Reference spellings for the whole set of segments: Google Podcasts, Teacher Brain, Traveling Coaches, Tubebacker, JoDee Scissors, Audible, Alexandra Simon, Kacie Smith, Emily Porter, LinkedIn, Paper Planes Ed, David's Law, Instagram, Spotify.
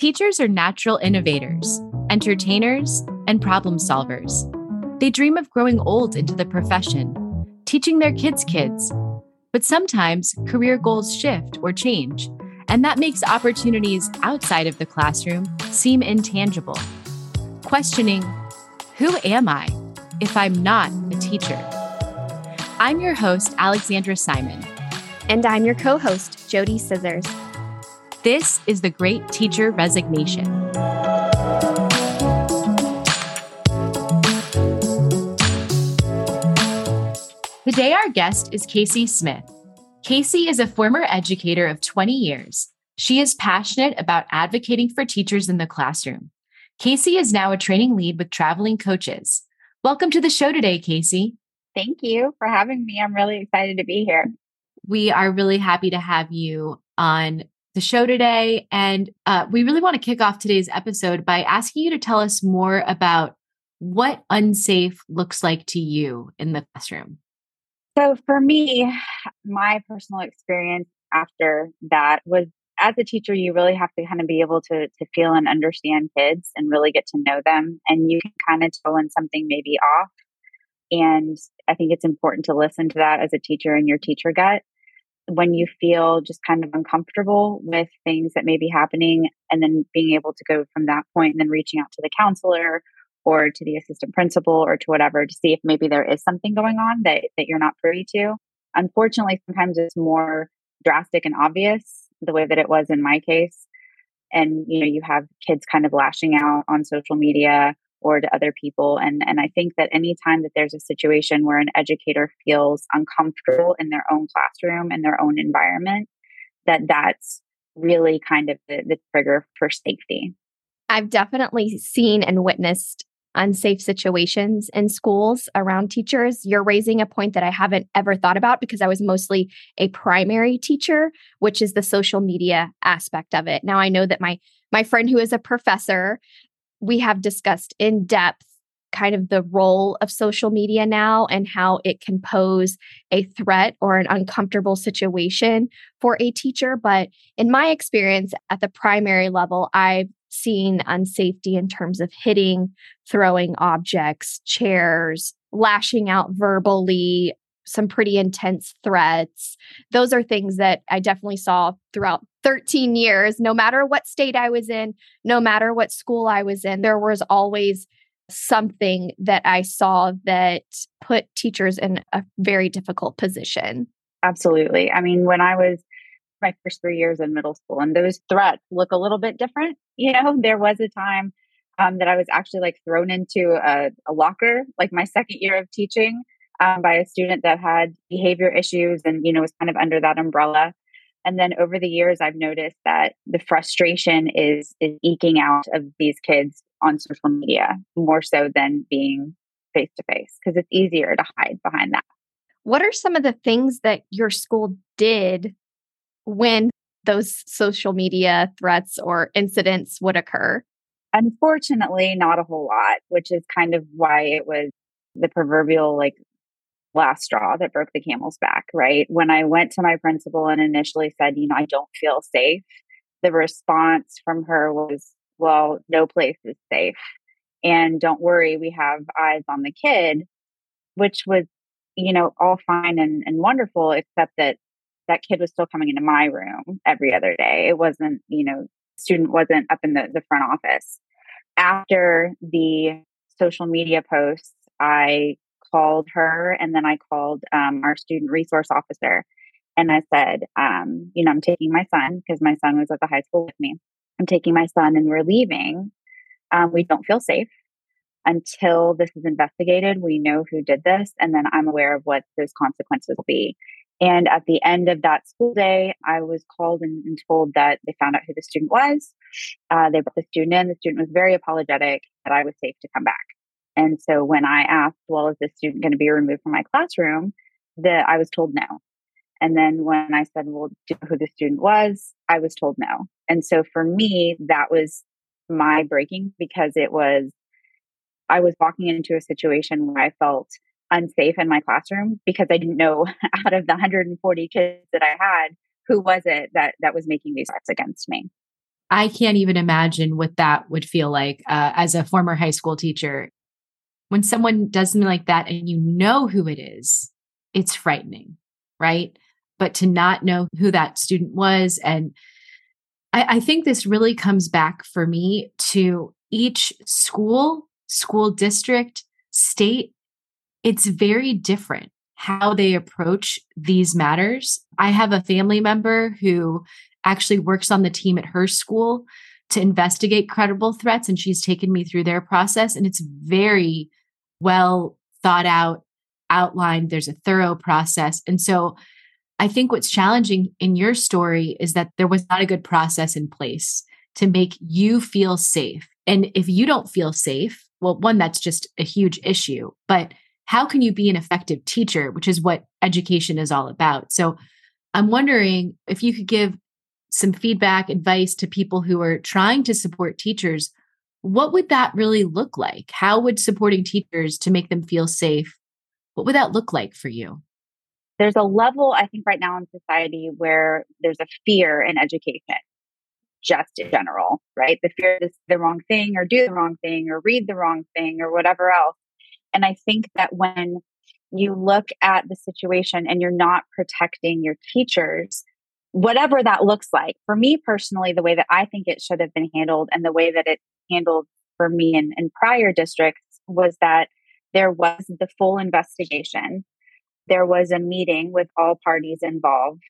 Teachers are natural innovators, entertainers, and problem solvers. They dream of growing old into the profession, teaching their kids' kids. But sometimes career goals shift or change, and that makes opportunities outside of the classroom seem intangible. Questioning, who am I if I'm not a teacher? I'm your host, Alexandra Simon. And I'm your co-host, JoDee Scissors. This is the Great Teacher Resignation. Today, our guest is Kacie Smith. Kacie is a former educator of 20 years. She is passionate about advocating for teachers in the classroom. Kacie is now a training lead with Traveling Coaches. Welcome to the show today, Kacie. Thank you for having me. I'm really excited to be here. We are really happy to have you on the show today. And we really want to kick off today's episode by asking you to tell us more about what unsafe looks like to you in the classroom. So for me, my personal experience after that was, as a teacher, you really have to kind of be able to feel and understand kids and really get to know them. And you can kind of tell when something may be off. And I think it's important to listen to that as a teacher and your teacher gut. When you feel just kind of uncomfortable with things that may be happening, and then being able to go from that point and then reaching out to the counselor or to the assistant principal or to whatever to see if maybe there is something going on that you're not privy to. Unfortunately, sometimes it's more drastic and obvious the way that it was in my case. And, you know, you have kids kind of lashing out on social media or to other people. And I think that anytime that there's a situation where an educator feels uncomfortable in their own classroom and their own environment, that's really kind of the trigger for safety. I've definitely seen and witnessed unsafe situations in schools around teachers. You're raising a point that I haven't ever thought about because I was mostly a primary teacher, which is the social media aspect of it. Now, I know that my friend who is a professor, we have discussed in depth kind of the role of social media now and how it can pose a threat or an uncomfortable situation for a teacher. But in my experience at the primary level, I've seen unsafety in terms of hitting, throwing objects, chairs, lashing out verbally, some pretty intense threats. Those are things that I definitely saw throughout 13 years, no matter what state I was in, no matter what school I was in, there was always something that I saw that put teachers in a very difficult position. Absolutely. I mean, when I was my first 3 years in middle school, and those threats look a little bit different, you know, there was a time that I was actually like thrown into a locker, like my second year of teaching, by a student that had behavior issues and, you know, was kind of under that umbrella. And then over the years, I've noticed that the frustration is eking out of these kids on social media more so than being face-to-face, because it's easier to hide behind that. What are some of the things that your school did when those social media threats or incidents would occur? Unfortunately, not a whole lot, which is kind of why it was the proverbial, like, last straw that broke the camel's back, right? When I went to my principal and initially said, you know, I don't feel safe, the response from her was, well, no place is safe. And don't worry, we have eyes on the kid, which was, you know, all fine and wonderful, except that kid was still coming into my room every other day. It wasn't, you know, student wasn't up in the front office. After the social media posts, I called her, and then I called our student resource officer, and I said, you know, I'm taking my son, because my son was at the high school with me. I'm taking my son and we're leaving. We don't feel safe until this is investigated. We know who did this, and then I'm aware of what those consequences will be. And at the end of that school day, I was called and told that they found out who the student was. They brought the student in. The student was very apologetic that I was safe to come back. And so when I asked, well, is this student going to be removed from my classroom? I was told no. And then when I said, well, do you know who the student was? I was told no. And so for me, that was my breaking, because I was walking into a situation where I felt unsafe in my classroom because I didn't know, out of the 140 kids that I had, who was it that was making these acts against me. I can't even imagine what that would feel like as a former high school teacher. When someone does something like that and you know who it is, it's frightening, right? But to not know who that student was. And I think this really comes back for me to each school, school district, state. It's very different how they approach these matters. I have a family member who actually works on the team at her school to investigate credible threats. And she's taken me through their process. And it's very well thought out, outlined. There's a thorough process. And so I think what's challenging in your story is that there was not a good process in place to make you feel safe. And if you don't feel safe, well, one, that's just a huge issue. But how can you be an effective teacher, which is what education is all about? So I'm wondering if you could give some feedback, advice to people who are trying to support teachers. What would that really look like? How would supporting teachers to make them feel safe, what would that look like for you? There's a level, I think, right now in society where there's a fear in education, just in general, right? The fear to say the wrong thing or do the wrong thing or read the wrong thing or whatever else. And I think that when you look at the situation and you're not protecting your teachers, whatever that looks like, for me personally, the way that I think it should have been handled and the way that it's handled for me in prior districts was that there was the full investigation. There was a meeting with all parties involved.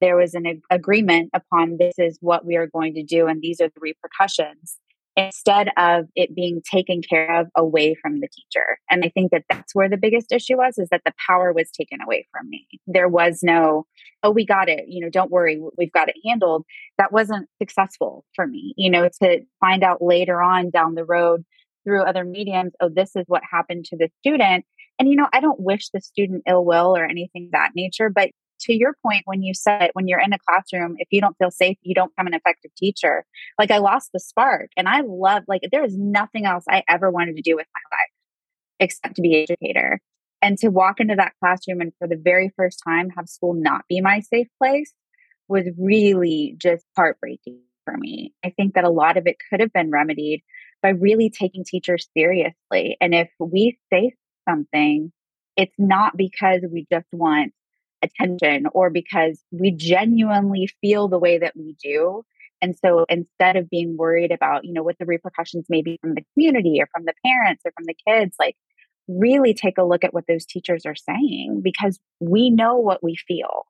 There was an agreement upon this is what we are going to do and these are the repercussions, instead of it being taken care of away from the teacher. And I think that that's where the biggest issue was, is that the power was taken away from me. There was no, oh, we got it. You know, don't worry, we've got it handled. That wasn't successful for me, you know, to find out later on down the road through other mediums, oh, this is what happened to the student. And, you know, I don't wish the student ill will or anything of that nature, but to your point, when you said, when you're in a classroom, if you don't feel safe, you don't become an effective teacher. Like I lost the spark and I loved, like there was nothing else I ever wanted to do with my life except to be an educator. And to walk into that classroom and for the very first time have school not be my safe place was really just heartbreaking for me. I think that a lot of it could have been remedied by really taking teachers seriously. And if we say something, it's not because we just want attention or because we genuinely feel the way that we do. And so instead of being worried about, you know, what the repercussions may be from the community or from the parents or from the kids, like really take a look at what those teachers are saying, because we know what we feel.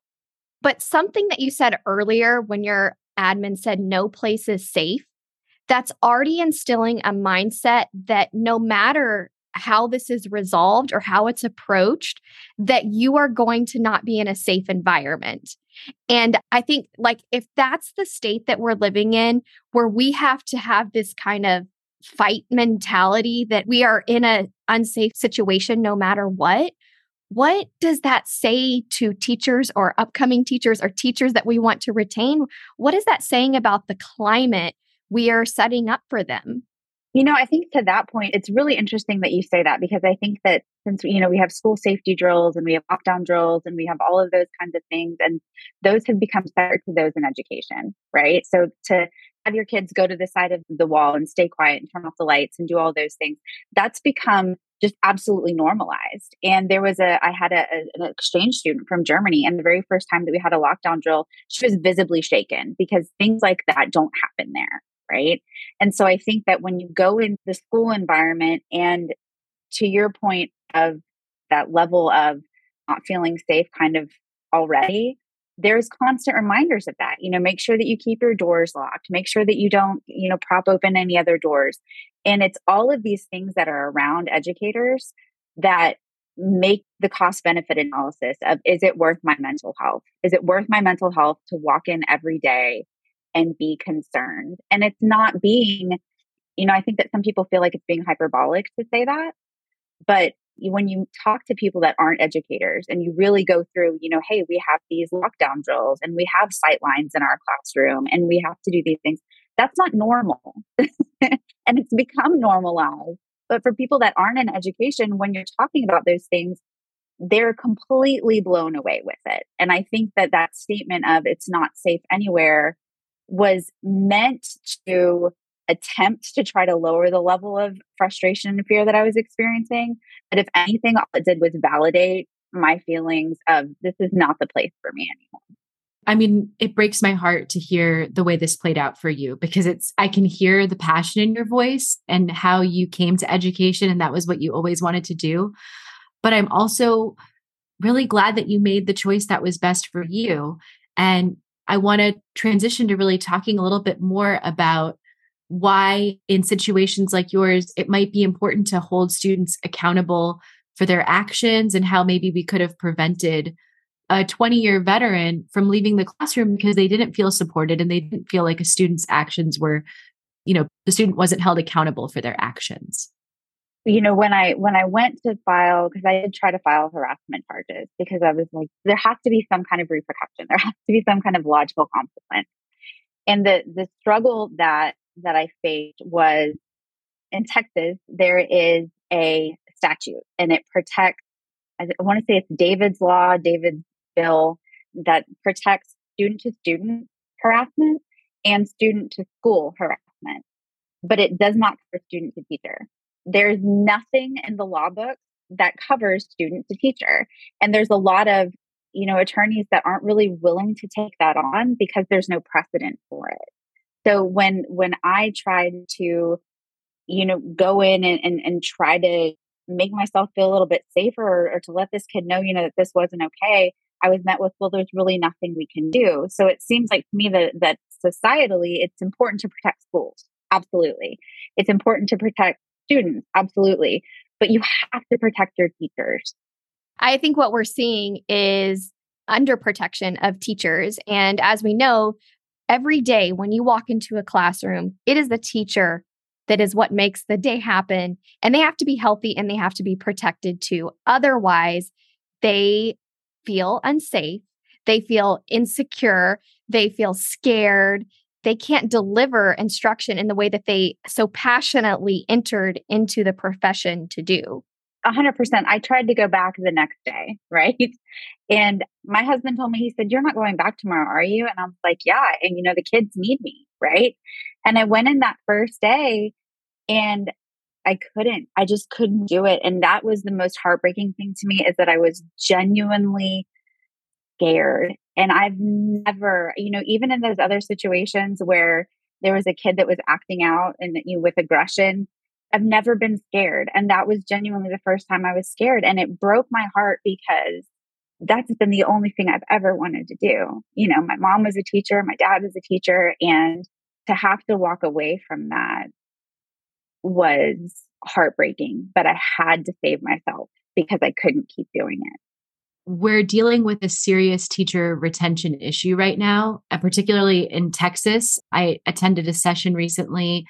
But something that you said earlier when your admin said no place is safe, that's already instilling a mindset that no matter how this is resolved or how it's approached, that you are going to not be in a safe environment. And I think like if that's the state that we're living in, where we have to have this kind of fight mentality that we are in an unsafe situation no matter what does that say to teachers or upcoming teachers or teachers that we want to retain? What is that saying about the climate we are setting up for them? You know, I think to that point, it's really interesting that you say that, because I think that since, you know, we have school safety drills and we have lockdown drills and we have all of those kinds of things, and those have become separate to those in education, right? So to have your kids go to the side of the wall and stay quiet and turn off the lights and do all those things, that's become just absolutely normalized. And there was I had an exchange student from Germany, and the very first time that we had a lockdown drill, she was visibly shaken because things like that don't happen there. Right. And so I think that when you go into the school environment, and to your point of that level of not feeling safe kind of already, there's constant reminders of that, you know, make sure that you keep your doors locked, make sure that you don't, you know, prop open any other doors. And it's all of these things that are around educators that make the cost benefit analysis of, is it worth my mental health? Is it worth my mental health to walk in every day and be concerned? And it's not being, you know, I think that some people feel like it's being hyperbolic to say that. But when you talk to people that aren't educators and you really go through, you know, hey, we have these lockdown drills and we have sight lines in our classroom and we have to do these things. That's not normal. And it's become normalized. But for people that aren't in education, when you're talking about those things, they're completely blown away with it. And I think that that statement of it's not safe anywhere was meant to attempt to try to lower the level of frustration and fear that I was experiencing. But if anything, all it did was validate my feelings of this is not the place for me anymore. I mean, it breaks my heart to hear the way this played out for you, because I can hear the passion in your voice and how you came to education and that was what you always wanted to do. But I'm also really glad that you made the choice that was best for you. And I want to transition to really talking a little bit more about why in situations like yours, it might be important to hold students accountable for their actions and how maybe we could have prevented a 20-year veteran from leaving the classroom because they didn't feel supported and they didn't feel like a student's actions were, the student wasn't held accountable for their actions. You know, when I went to file, because I did try to file harassment charges, because I was like, there has to be some kind of repercussion. There has to be some kind of logical consequence. And the struggle that I faced was, in Texas, there is a statute and it protects, I want to say it's David's Law, David's bill that protects student-to-student harassment and student-to-school harassment, but it does not cover student-to-teacher. There's nothing in the law book that covers student-to-teacher. And there's a lot of, attorneys that aren't really willing to take that on because there's no precedent for it. So when I tried to, go in and try to make myself feel a little bit safer or to let this kid know, that this wasn't okay, I was met with, well, there's really nothing we can do. So it seems like to me that societally, it's important to protect schools. Absolutely. It's important to protect students. Absolutely. But you have to protect your teachers. I think what we're seeing is underprotection of teachers. And as we know, every day when you walk into a classroom, it is the teacher that is what makes the day happen. And they have to be healthy and they have to be protected too. Otherwise, they feel unsafe. They feel insecure. They feel scared. They can't deliver instruction in the way that they so passionately entered into the profession to do. 100%. I tried to go back the next day, right? And my husband told me, he said, "You're not going back tomorrow, are you?" And I was like, "Yeah. And the kids need me." Right. And I went in that first day and I just couldn't do it. And that was the most heartbreaking thing to me, is that I was genuinely scared. And I've never, even in those other situations where there was a kid that was acting out and with aggression, I've never been scared. And that was genuinely the first time I was scared. And it broke my heart because that's been the only thing I've ever wanted to do. My mom was a teacher, my dad was a teacher, and to have to walk away from that was heartbreaking, but I had to save myself because I couldn't keep doing it. We're dealing with a serious teacher retention issue right now, particularly in Texas. I attended a session recently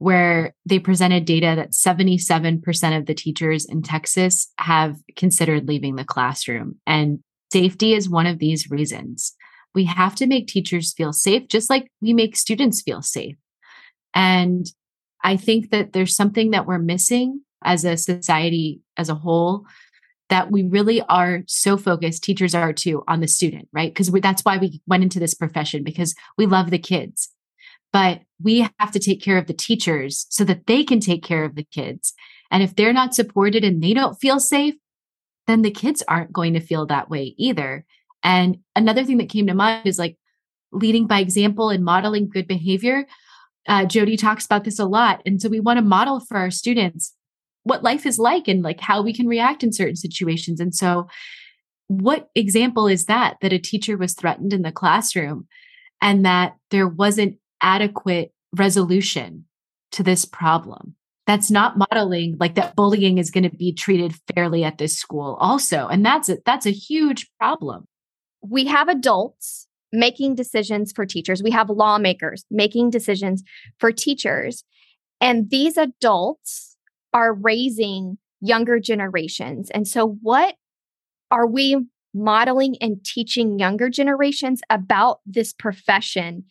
where they presented data that 77% of the teachers in Texas have considered leaving the classroom. And safety is one of these reasons. We have to make teachers feel safe, just like we make students feel safe. And I think that there's something that we're missing as a society as a whole, that we really are so focused, teachers are too, on the student, right? Because that's why we went into this profession, because we love the kids. But we have to take care of the teachers so that they can take care of the kids. And if they're not supported and they don't feel safe, then the kids aren't going to feel that way either. And another thing that came to mind is leading by example and modeling good behavior. JoDee talks about this a lot. And so we want to model for our students what life is like and how we can react in certain situations. And so what example is that a teacher was threatened in the classroom and that there wasn't adequate resolution to this problem? That's not modeling that bullying is going to be treated fairly at this school also. And that's a huge problem. We have adults making decisions for teachers. We have lawmakers making decisions for teachers. And these adults are raising younger generations. And so what are we modeling and teaching younger generations about this profession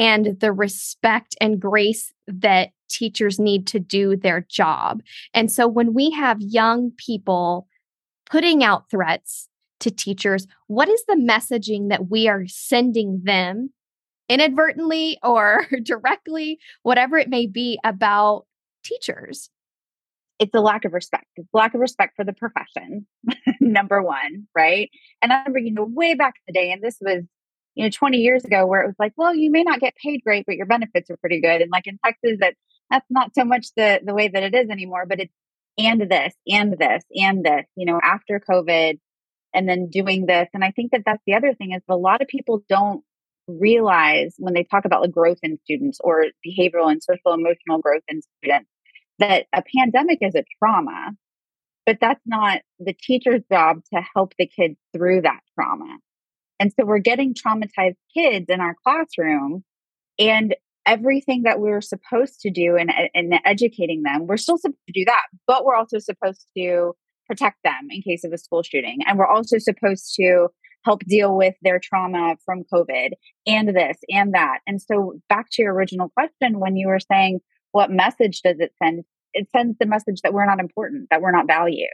and the respect and grace that teachers need to do their job? And so when we have young people putting out threats to teachers, what is the messaging that we are sending them inadvertently or directly, whatever it may be, about teachers? It's a lack of respect. It's a lack of respect for the profession, number one, right? And I remember, way back in the day, and this was, 20 years ago, where it was like, well, you may not get paid great, but your benefits are pretty good. And like in Texas, that's not so much the way that it is anymore, but it's and this, after COVID and then doing this. And I think that that's the other thing is a lot of people don't realize when they talk about the growth in students or behavioral and social emotional growth in students, that a pandemic is a trauma, but that's not the teacher's job to help the kids through that trauma. And so we're getting traumatized kids in our classroom, and everything that we're supposed to do in educating them, we're still supposed to do that, but we're also supposed to protect them in case of a school shooting. And we're also supposed to help deal with their trauma from COVID and this and that. And so back to your original question, when you were saying, what message does it send? It sends the message that we're not important, that we're not valued.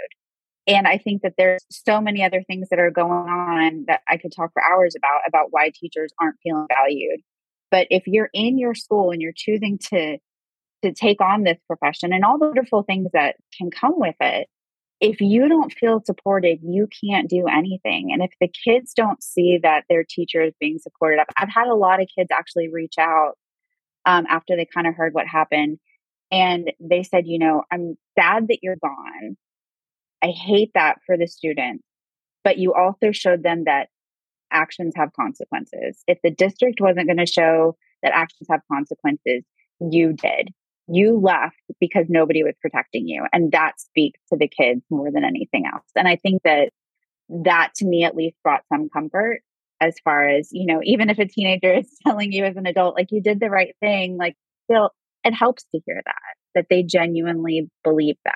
And I think that there's so many other things that are going on that I could talk for hours about why teachers aren't feeling valued. But if you're in your school and you're choosing to take on this profession and all the wonderful things that can come with it, if you don't feel supported, you can't do anything. And if the kids don't see that their teacher is being supported, I've had a lot of kids actually reach out after they kind of heard what happened. And they said, I'm sad that you're gone. I hate that for the students, but you also showed them that actions have consequences. If the district wasn't going to show that actions have consequences, you did. You left because nobody was protecting you. And that speaks to the kids more than anything else. And I think that to me at least brought some comfort as far as, even if a teenager is telling you as an adult, like you did the right thing, like still, it helps to hear that they genuinely believe that.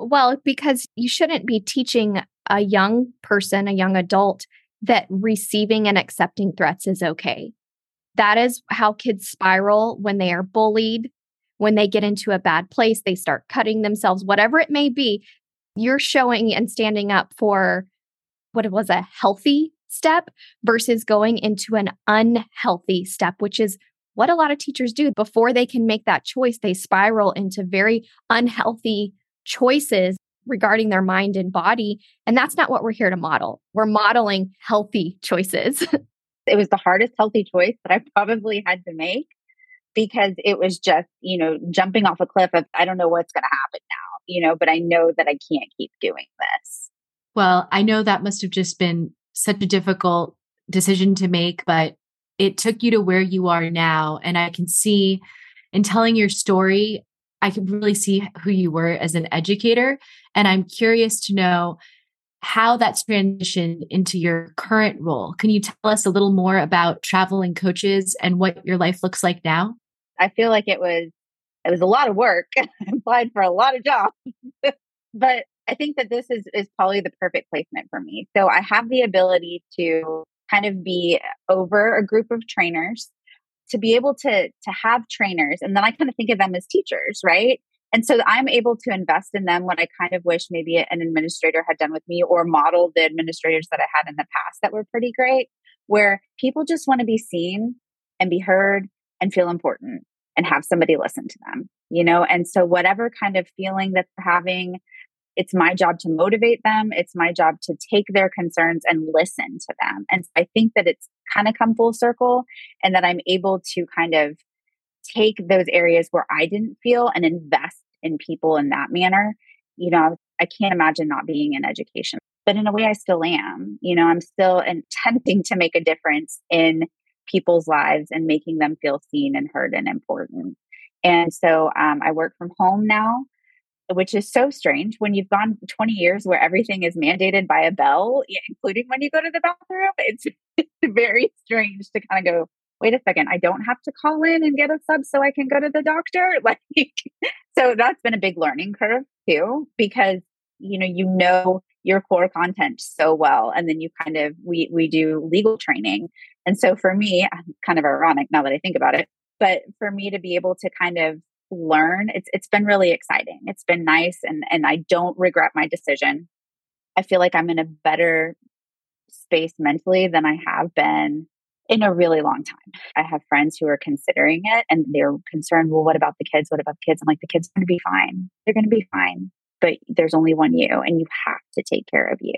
Well, because you shouldn't be teaching a young person, a young adult, that receiving and accepting threats is okay. That is how kids spiral when they are bullied, when they get into a bad place, they start cutting themselves, whatever it may be. You're showing and standing up for what was a healthy step versus going into an unhealthy step, which is what a lot of teachers do. Before they can make that choice, they spiral into very unhealthy choices regarding their mind and body. And that's not what we're here to model. We're modeling healthy choices. It was the hardest healthy choice that I probably had to make because it was just, jumping off a cliff of, I don't know what's going to happen now, but I know that I can't keep doing this. Well, I know that must have just been such a difficult decision to make, but it took you to where you are now. And I can see in telling your story, I could really see who you were as an educator. And I'm curious to know how that's transitioned into your current role. Can you tell us a little more about Traveling Coaches and what your life looks like now? I feel like it was a lot of work. I applied for a lot of jobs, but I think that this is probably the perfect placement for me. So I have the ability to kind of be over a group of trainers, to be able to have trainers. And then I kind of think of them as teachers, right? And so I'm able to invest in them what I kind of wish maybe an administrator had done with me, or model the administrators that I had in the past that were pretty great, where people just want to be seen and be heard and feel important and have somebody listen to them, And so whatever kind of feeling that they're having, it's my job to motivate them. It's my job to take their concerns and listen to them. And I think that it's kind of come full circle, and that I'm able to kind of take those areas where I didn't feel and invest in people in that manner. I can't imagine not being in education, but in a way I still am. I'm still attempting to make a difference in people's lives and making them feel seen and heard and important. And so I work from home now, which is so strange when you've gone 20 years where everything is mandated by a bell, including when you go to the bathroom. It's very strange to kind of go, wait a second, I don't have to call in and get a sub so I can go to the doctor. So that's been a big learning curve too, because you know your core content so well. And then you kind of, we do legal training. And so for me, kind of ironic now that I think about it, but for me to be able to kind of learn, it's been really exciting. It's been nice. And I don't regret my decision. I feel like I'm in a better space mentally than I have been in a really long time. I have friends who are considering it and they're concerned, well, what about the kids? What about the kids? I'm like, the kids are going to be fine. They're going to be fine. But there's only one you, and you have to take care of you.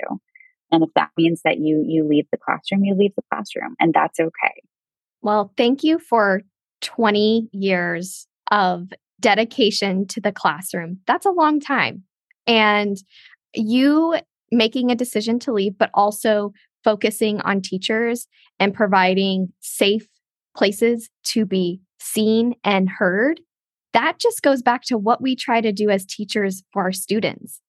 And if that means that you leave the classroom, you leave the classroom, and that's okay. Well, thank you for 20 years of dedication to the classroom. That's a long time. And you making a decision to leave, but also focusing on teachers and providing safe places to be seen and heard. That just goes back to what we try to do as teachers for our students.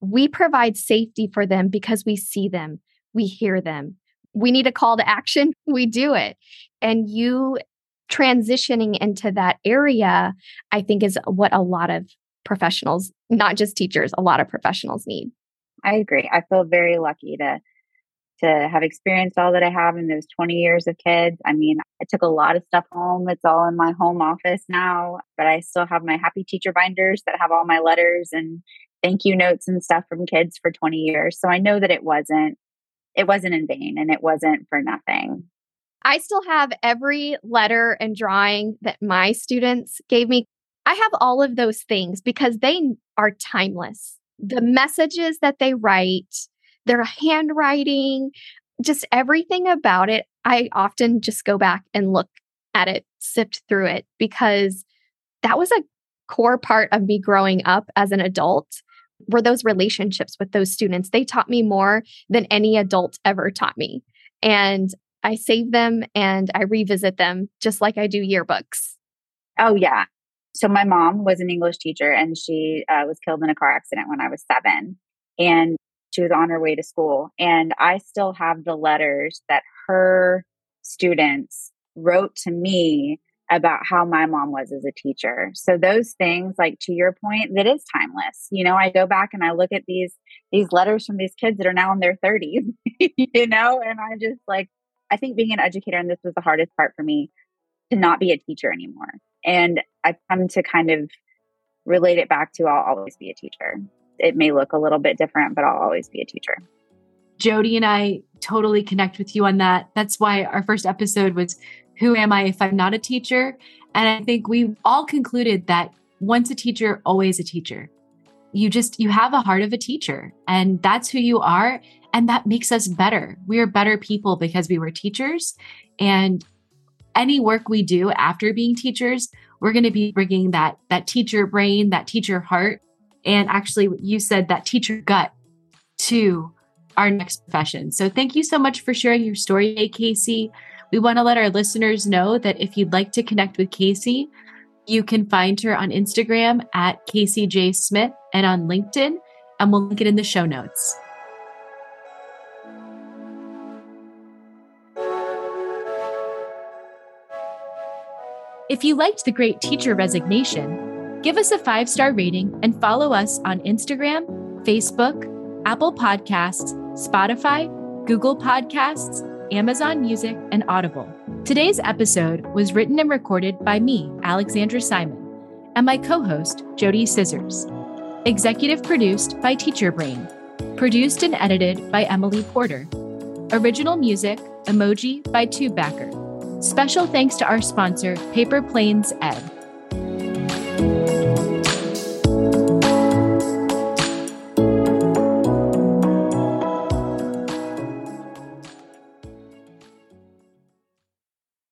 We provide safety for them because we see them, we hear them. We need a call to action, we do it. And you transitioning into that area, I think, is what a lot of professionals, not just teachers, a lot of professionals need. I agree. I feel very lucky to have experienced all that I have in those 20 years of kids. I mean, I took a lot of stuff home. It's all in my home office now, but I still have my happy teacher binders that have all my letters and thank you notes and stuff from kids for 20 years. So I know that it wasn't in vain and it wasn't for nothing. I still have every letter and drawing that my students gave me. I have all of those things because they are timeless. The messages that they write, their handwriting, just everything about it. I often just go back and look at it, sift through it, because that was a core part of me growing up as an adult, were those relationships with those students. They taught me more than any adult ever taught me. And I save them and I revisit them just like I do yearbooks. Oh, yeah. So my mom was an English teacher and she was killed in a car accident when I was 7. And she was on her way to school. And I still have the letters that her students wrote to me about how my mom was as a teacher. So those things, like to your point, that is timeless. You know, I go back and I look at these letters from these kids that are now in their 30s, you know, and I just like, I think being an educator, and this was the hardest part for me, to not be a teacher anymore. And I've come to kind of relate it back to, I'll always be a teacher. It may look a little bit different, but I'll always be a teacher. JoDee and I totally connect with you on that. That's why our first episode was, who am I if I'm not a teacher? And I think we all concluded that once a teacher, always a teacher. You have a heart of a teacher, and that's who you are. And that makes us better. We are better people because we were teachers. And any work we do after being teachers, we're going to be bringing that teacher brain, that teacher heart, and actually you said that teacher gut to our next profession. So thank you so much for sharing your story today, Kacie. We want to let our listeners know that if you'd like to connect with Kacie, you can find her on Instagram at Kacie J. Smith and on LinkedIn, and we'll link it in the show notes. If you liked The Great Teacher Resignation, give us a 5-star rating and follow us on Instagram, Facebook, Apple Podcasts, Spotify, Google Podcasts, Amazon Music, and Audible. Today's episode was written and recorded by me, Alexandra Simon, and my co-host, JoDee Scissors. Executive produced by Teacher Brain. Produced and edited by Emily Porter. Original music, Emoji, by Tubebacker. Special thanks to our sponsor, Paper Planes Ed.